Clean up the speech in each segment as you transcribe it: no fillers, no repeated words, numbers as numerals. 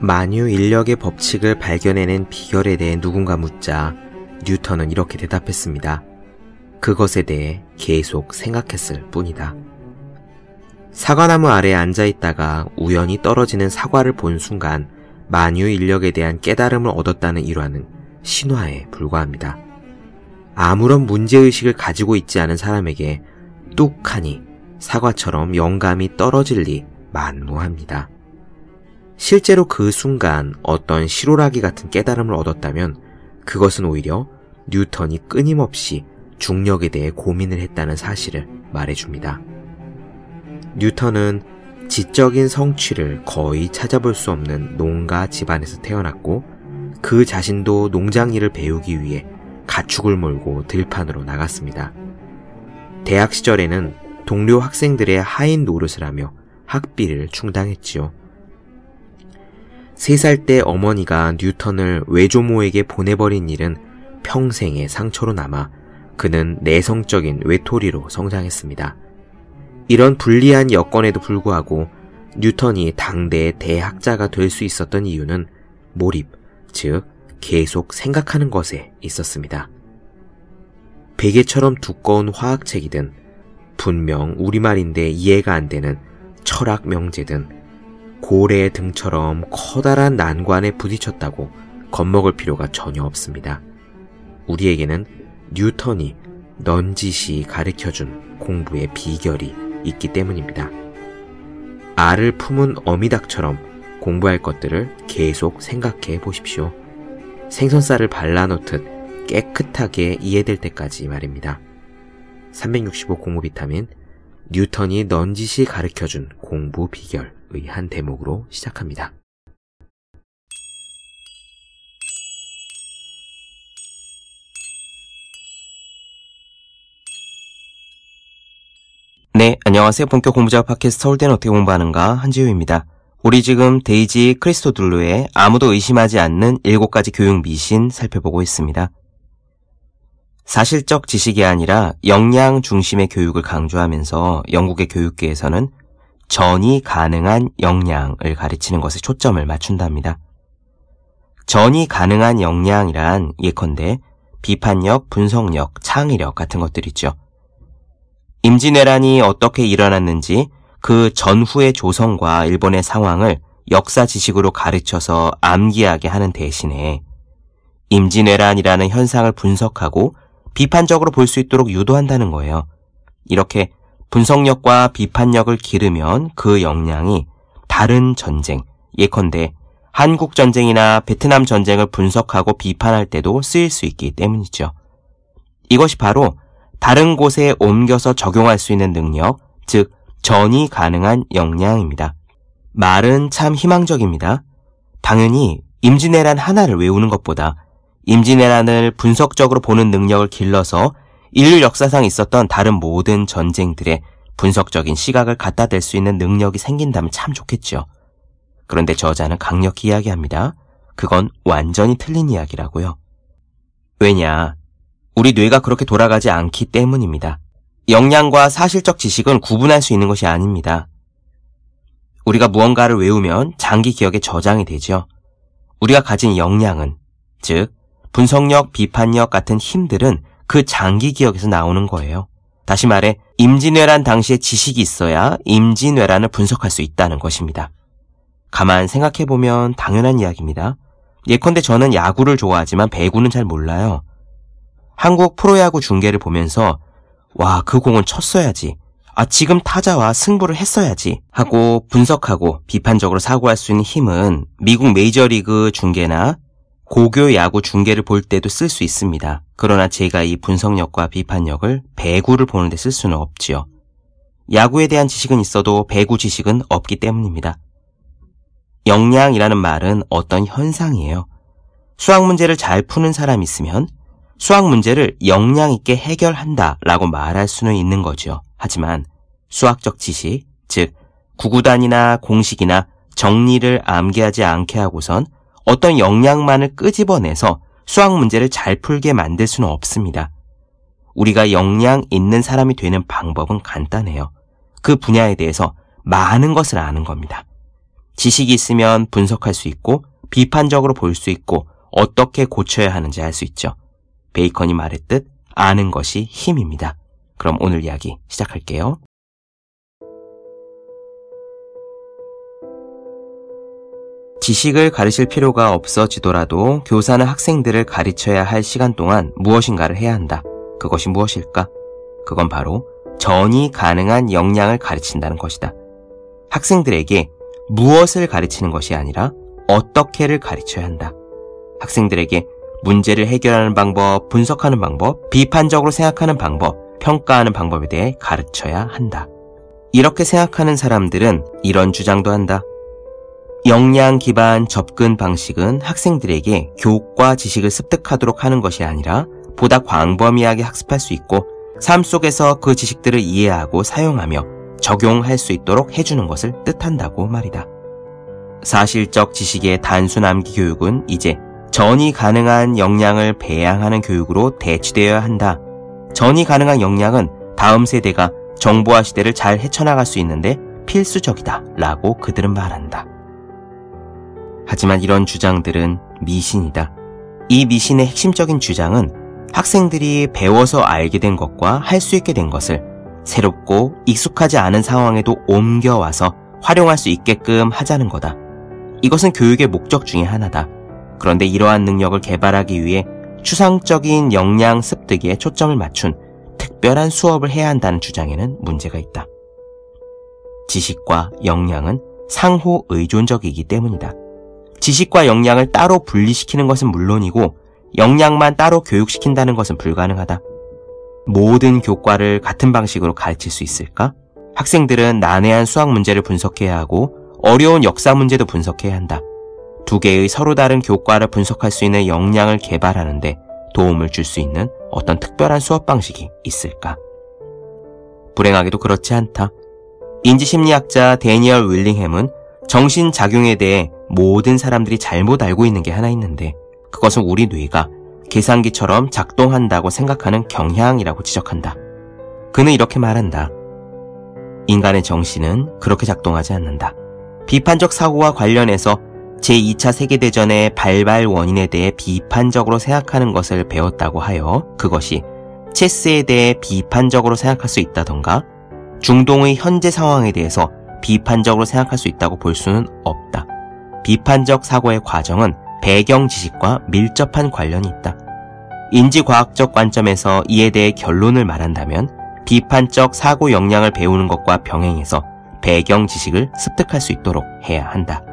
만유 인력의 법칙을 발견해낸 비결에 대해 누군가 묻자 뉴턴은 이렇게 대답했습니다. 그것에 대해 계속 생각했을 뿐이다. 사과나무 아래에 앉아있다가 우연히 떨어지는 사과를 본 순간 만유 인력에 대한 깨달음을 얻었다는 일화는 신화에 불과합니다. 아무런 문제의식을 가지고 있지 않은 사람에게 뚝하니 사과처럼 영감이 떨어질 리 만무합니다. 실제로 그 순간 어떤 실오라기 같은 깨달음을 얻었다면 그것은 오히려 뉴턴이 끊임없이 중력에 대해 고민을 했다는 사실을 말해줍니다. 뉴턴은 지적인 성취를 거의 찾아볼 수 없는 농가 집안에서 태어났고 그 자신도 농장 일을 배우기 위해 가축을 몰고 들판으로 나갔습니다. 대학 시절에는 동료 학생들의 하인 노릇을 하며 학비를 충당했지요. 3살 때 어머니가 뉴턴을 외조모에게 보내버린 일은 평생의 상처로 남아 그는 내성적인 외톨이로 성장했습니다. 이런 불리한 여건에도 불구하고 뉴턴이 당대의 대학자가 될 수 있었던 이유는 몰입, 즉 계속 생각하는 것에 있었습니다. 베개처럼 두꺼운 화학책이든 분명 우리말인데 이해가 안 되는 철학 명제든 고래의 등처럼 커다란 난관에 부딪혔다고 겁먹을 필요가 전혀 없습니다. 우리에게는 뉴턴이 넌지시 가르쳐준 공부의 비결이 있기 때문입니다. 알을 품은 어미닭처럼 공부할 것들을 계속 생각해 보십시오. 생선살을 발라놓듯 깨끗하게 이해될 때까지 말입니다. 365 공부비타민, 뉴턴이 넌지시 가르쳐준 공부 비결의 한 대목으로 시작합니다. 네, 안녕하세요. 본격 공부자 팟캐스트 서울대는 어떻게 공부하는가 한지우입니다. 우리 지금 데이지 크리스토둘루의 아무도 의심하지 않는 7가지 교육 미신 살펴보고 있습니다. 사실적 지식이 아니라 역량 중심의 교육을 강조하면서 영국의 교육계에서는 전이 가능한 역량을 가르치는 것에 초점을 맞춘답니다. 전이 가능한 역량이란 예컨대 비판력, 분석력, 창의력 같은 것들이죠. 임진왜란이 어떻게 일어났는지 그 전후의 조선과 일본의 상황을 역사 지식으로 가르쳐서 암기하게 하는 대신에 임진왜란이라는 현상을 분석하고 비판적으로 볼 수 있도록 유도한다는 거예요. 이렇게 분석력과 비판력을 기르면 그 역량이 다른 전쟁, 예컨대 한국 전쟁이나 베트남 전쟁을 분석하고 비판할 때도 쓰일 수 있기 때문이죠. 이것이 바로 다른 곳에 옮겨서 적용할 수 있는 능력, 즉 전이 가능한 역량입니다. 말은 참 희망적입니다. 당연히 임진왜란 하나를 외우는 것보다 임진왜란을 분석적으로 보는 능력을 길러서 인류 역사상 있었던 다른 모든 전쟁들의 분석적인 시각을 갖다 댈 수 있는 능력이 생긴다면 참 좋겠죠. 그런데 저자는 강력히 이야기합니다. 그건 완전히 틀린 이야기라고요. 왜냐? 우리 뇌가 그렇게 돌아가지 않기 때문입니다. 역량과 사실적 지식은 구분할 수 있는 것이 아닙니다. 우리가 무언가를 외우면 장기 기억에 저장이 되죠. 우리가 가진 역량은, 즉 분석력, 비판력 같은 힘들은 그 장기 기억에서 나오는 거예요. 다시 말해 임진왜란 당시의 지식이 있어야 임진왜란을 분석할 수 있다는 것입니다. 가만 생각해보면 당연한 이야기입니다. 예컨대 저는 야구를 좋아하지만 배구는 잘 몰라요. 한국 프로야구 중계를 보면서 와, 그 공은 쳤어야지. 아, 지금 타자와 승부를 했어야지 하고 분석하고 비판적으로 사고할 수 있는 힘은 미국 메이저리그 중계나 고교 야구 중계를 볼 때도 쓸 수 있습니다. 그러나 제가 이 분석력과 비판력을 배구를 보는 데 쓸 수는 없지요. 야구에 대한 지식은 있어도 배구 지식은 없기 때문입니다. 역량이라는 말은 어떤 현상이에요. 수학 문제를 잘 푸는 사람이 있으면 수학 문제를 역량 있게 해결한다라고 말할 수는 있는 거죠. 하지만 수학적 지식, 즉 구구단이나 공식이나 정리를 암기하지 않게 하고선 어떤 역량만을 끄집어내서 수학 문제를 잘 풀게 만들 수는 없습니다. 우리가 역량 있는 사람이 되는 방법은 간단해요. 그 분야에 대해서 많은 것을 아는 겁니다. 지식이 있으면 분석할 수 있고 비판적으로 볼 수 있고 어떻게 고쳐야 하는지 알 수 있죠. 베이컨이 말했듯 아는 것이 힘입니다. 그럼 오늘 이야기 시작할게요. 지식을 가르칠 필요가 없어지더라도 교사는 학생들을 가르쳐야 할 시간 동안 무엇인가를 해야 한다. 그것이 무엇일까? 그건 바로 전이 가능한 역량을 가르친다는 것이다. 학생들에게 무엇을 가르치는 것이 아니라 어떻게를 가르쳐야 한다. 학생들에게 문제를 해결하는 방법, 분석하는 방법, 비판적으로 생각하는 방법, 평가하는 방법에 대해 가르쳐야 한다. 이렇게 생각하는 사람들은 이런 주장도 한다. 역량 기반 접근 방식은 학생들에게 교과 지식을 습득하도록 하는 것이 아니라 보다 광범위하게 학습할 수 있고 삶 속에서 그 지식들을 이해하고 사용하며 적용할 수 있도록 해주는 것을 뜻한다고 말이다. 사실적 지식의 단순 암기 교육은 이제 전이 가능한 역량을 배양하는 교육으로 대치되어야 한다. 전이 가능한 역량은 다음 세대가 정보화 시대를 잘 헤쳐나갈 수 있는데 필수적이다 라고 그들은 말한다. 하지만 이런 주장들은 미신이다. 이 미신의 핵심적인 주장은 학생들이 배워서 알게 된 것과 할 수 있게 된 것을 새롭고 익숙하지 않은 상황에도 옮겨와서 활용할 수 있게끔 하자는 거다. 이것은 교육의 목적 중에 하나다. 그런데 이러한 능력을 개발하기 위해 추상적인 역량 습득에 초점을 맞춘 특별한 수업을 해야 한다는 주장에는 문제가 있다. 지식과 역량은 상호 의존적이기 때문이다. 지식과 역량을 따로 분리시키는 것은 물론이고 역량만 따로 교육시킨다는 것은 불가능하다. 모든 교과를 같은 방식으로 가르칠 수 있을까? 학생들은 난해한 수학 문제를 분석해야 하고 어려운 역사 문제도 분석해야 한다. 두 개의 서로 다른 교과를 분석할 수 있는 역량을 개발하는데 도움을 줄 수 있는 어떤 특별한 수업 방식이 있을까? 불행하게도 그렇지 않다. 인지심리학자 데니얼 윌링햄은 정신작용에 대해 모든 사람들이 잘못 알고 있는 게 하나 있는데 그것은 우리 뇌가 계산기처럼 작동한다고 생각하는 경향이라고 지적한다. 그는 이렇게 말한다. 인간의 정신은 그렇게 작동하지 않는다. 비판적 사고와 관련해서 제2차 세계대전의 발발 원인에 대해 비판적으로 생각하는 것을 배웠다고 하여 그것이 체스에 대해 비판적으로 생각할 수 있다던가 중동의 현재 상황에 대해서 비판적으로 생각할 수 있다고 볼 수는 없다. 비판적 사고의 과정은 배경 지식과 밀접한 관련이 있다. 인지과학적 관점에서 이에 대해 결론을 말한다면 비판적 사고 역량을 배우는 것과 병행해서 배경 지식을 습득할 수 있도록 해야 한다.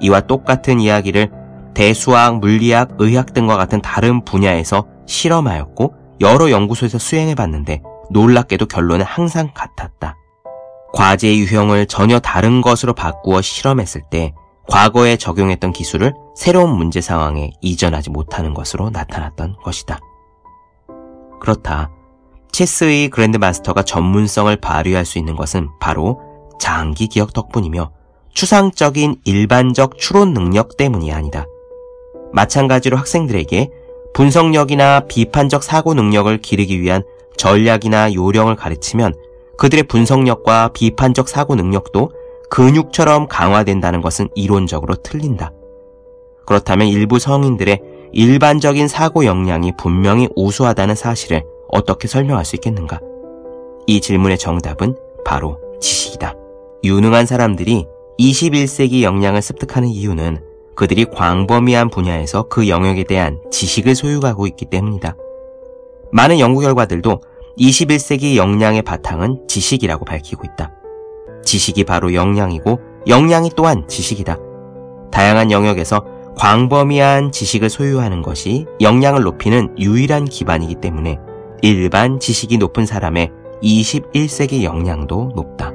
이와 똑같은 이야기를 대수학, 물리학, 의학 등과 같은 다른 분야에서 실험하였고 여러 연구소에서 수행해봤는데 놀랍게도 결론은 항상 같았다. 과제의 유형을 전혀 다른 것으로 바꾸어 실험했을 때 과거에 적용했던 기술을 새로운 문제 상황에 이전하지 못하는 것으로 나타났던 것이다. 그렇다. 체스의 그랜드마스터가 전문성을 발휘할 수 있는 것은 바로 장기 기억 덕분이며 추상적인 일반적 추론 능력 때문이 아니다. 마찬가지로 학생들에게 분석력이나 비판적 사고 능력을 기르기 위한 전략이나 요령을 가르치면 그들의 분석력과 비판적 사고 능력도 근육처럼 강화된다는 것은 이론적으로 틀린다. 그렇다면 일부 성인들의 일반적인 사고 역량이 분명히 우수하다는 사실을 어떻게 설명할 수 있겠는가? 이 질문의 정답은 바로 지식이다. 유능한 사람들이 21세기 역량을 습득하는 이유는 그들이 광범위한 분야에서 그 영역에 대한 지식을 소유하고 있기 때문이다. 많은 연구 결과들도 21세기 역량의 바탕은 지식이라고 밝히고 있다. 지식이 바로 역량이고 역량이 또한 지식이다. 다양한 영역에서 광범위한 지식을 소유하는 것이 역량을 높이는 유일한 기반이기 때문에 일반 지식이 높은 사람의 21세기 역량도 높다.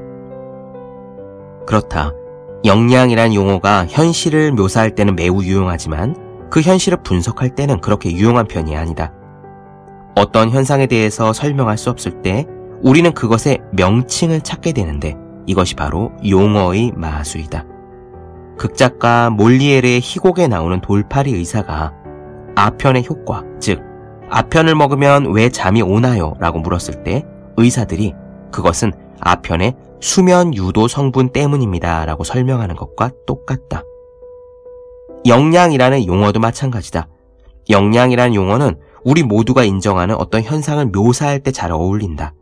그렇다. 역량이란 용어가 현실을 묘사할 때는 매우 유용하지만 그 현실을 분석할 때는 그렇게 유용한 편이 아니다. 어떤 현상에 대해서 설명할 수 없을 때 우리는 그것의 명칭을 찾게 되는데 이것이 바로 용어의 마술이다. 극작가 몰리에르의 희곡에 나오는 돌팔이 의사가 아편의 효과, 즉 아편을 먹으면 왜 잠이 오나요? 라고 물었을 때 의사들이 그것은 아편의 수면 유도 성분 때문입니다 라고 설명하는 것과 똑같다. 역량이라는 용어도 마찬가지다. 역량이라는 용어는 우리 모두가 인정하는 어떤 현상을 묘사할 때 잘 어울린다.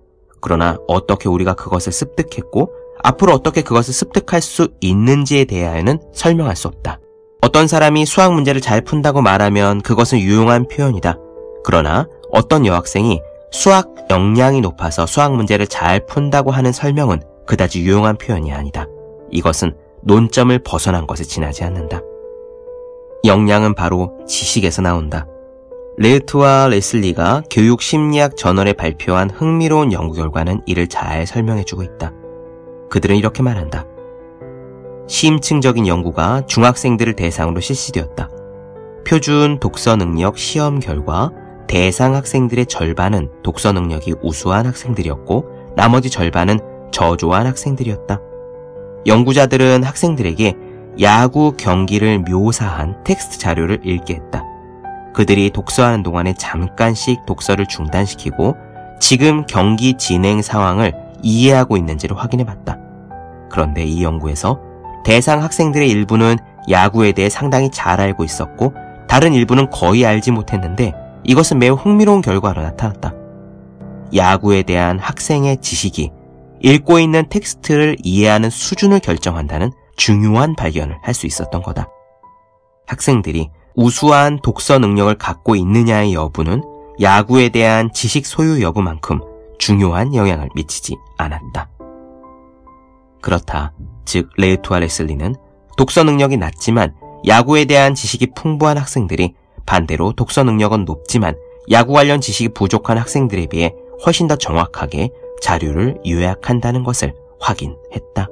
그러나 어떻게 우리가 그것을 습득했고 앞으로 어떻게 그것을 습득할 수 있는지에 대하여는 설명할 수 없다. 어떤 사람이 수학 문제를 잘 푼다고 말하면 그것은 유용한 표현이다. 그러나 어떤 여학생이 수학 역량이 높아서 수학 문제를 잘 푼다고 하는 설명은 그다지 유용한 표현이 아니다. 이것은 논점을 벗어난 것에 지나지 않는다. 역량은 바로 지식에서 나온다. 레우트와 레슬리가 교육심리학 저널에 발표한 흥미로운 연구 결과는 이를 잘 설명해주고 있다. 그들은 이렇게 말한다. 시임층적인 연구가 중학생들을 대상으로 실시되었다. 표준 독서능력 시험 결과 대상 학생들의 절반은 독서능력이 우수한 학생들이었고 나머지 절반은 저조한 학생들이었다. 연구자들은 학생들에게 야구 경기를 묘사한 텍스트 자료를 읽게 했다. 그들이 독서하는 동안에 잠깐씩 독서를 중단시키고 지금 경기 진행 상황을 이해하고 있는지를 확인해봤다. 그런데 이 연구에서 대상 학생들의 일부는 야구에 대해 상당히 잘 알고 있었고 다른 일부는 거의 알지 못했는데 이것은 매우 흥미로운 결과로 나타났다. 야구에 대한 학생의 지식이 읽고 있는 텍스트를 이해하는 수준을 결정한다는 중요한 발견을 할 수 있었던 거다. 학생들이 우수한 독서 능력을 갖고 있느냐의 여부는 야구에 대한 지식 소유 여부만큼 중요한 영향을 미치지 않았다. 그렇다. 즉 레우트와 레슬리는 독서 능력이 낮지만 야구에 대한 지식이 풍부한 학생들이 반대로 독서 능력은 높지만 야구 관련 지식이 부족한 학생들에 비해 훨씬 더 정확하게 자료를 요약한다는 것을 확인했다.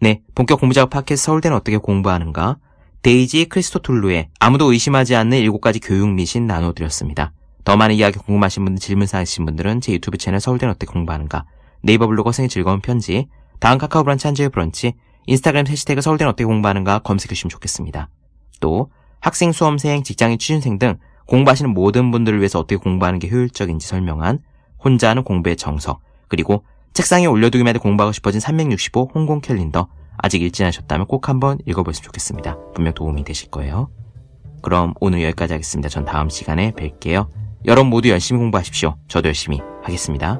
네, 본격 공부작업 팟캐스트 서울대는 어떻게 공부하는가? 데이지 크리스토툴루의 아무도 의심하지 않는 7가지 교육미신 나눠드렸습니다. 더 많은 이야기 궁금하신 분들, 질문사항 있으신 분들은 제 유튜브 채널 서울대는 어떻게 공부하는가? 네이버 블로그 허생의 즐거운 편지, 다음 카카오 브런치 한주의 브런치, 인스타그램 해시태그 서울대는 어떻게 공부하는가 검색해주시면 좋겠습니다. 또 학생, 수험생, 직장인, 취준생 등 공부하시는 모든 분들을 위해서 어떻게 공부하는 게 효율적인지 설명한 혼자 하는 공부의 정석, 그리고 책상에 올려두기만 해도 공부하고 싶어진 365 혼공 캘린더, 아직 읽지 않으셨다면 꼭 한번 읽어보셨으면 좋겠습니다. 분명 도움이 되실 거예요. 그럼 오늘 여기까지 하겠습니다. 전 다음 시간에 뵐게요. 여러분 모두 열심히 공부하십시오. 저도 열심히 하겠습니다.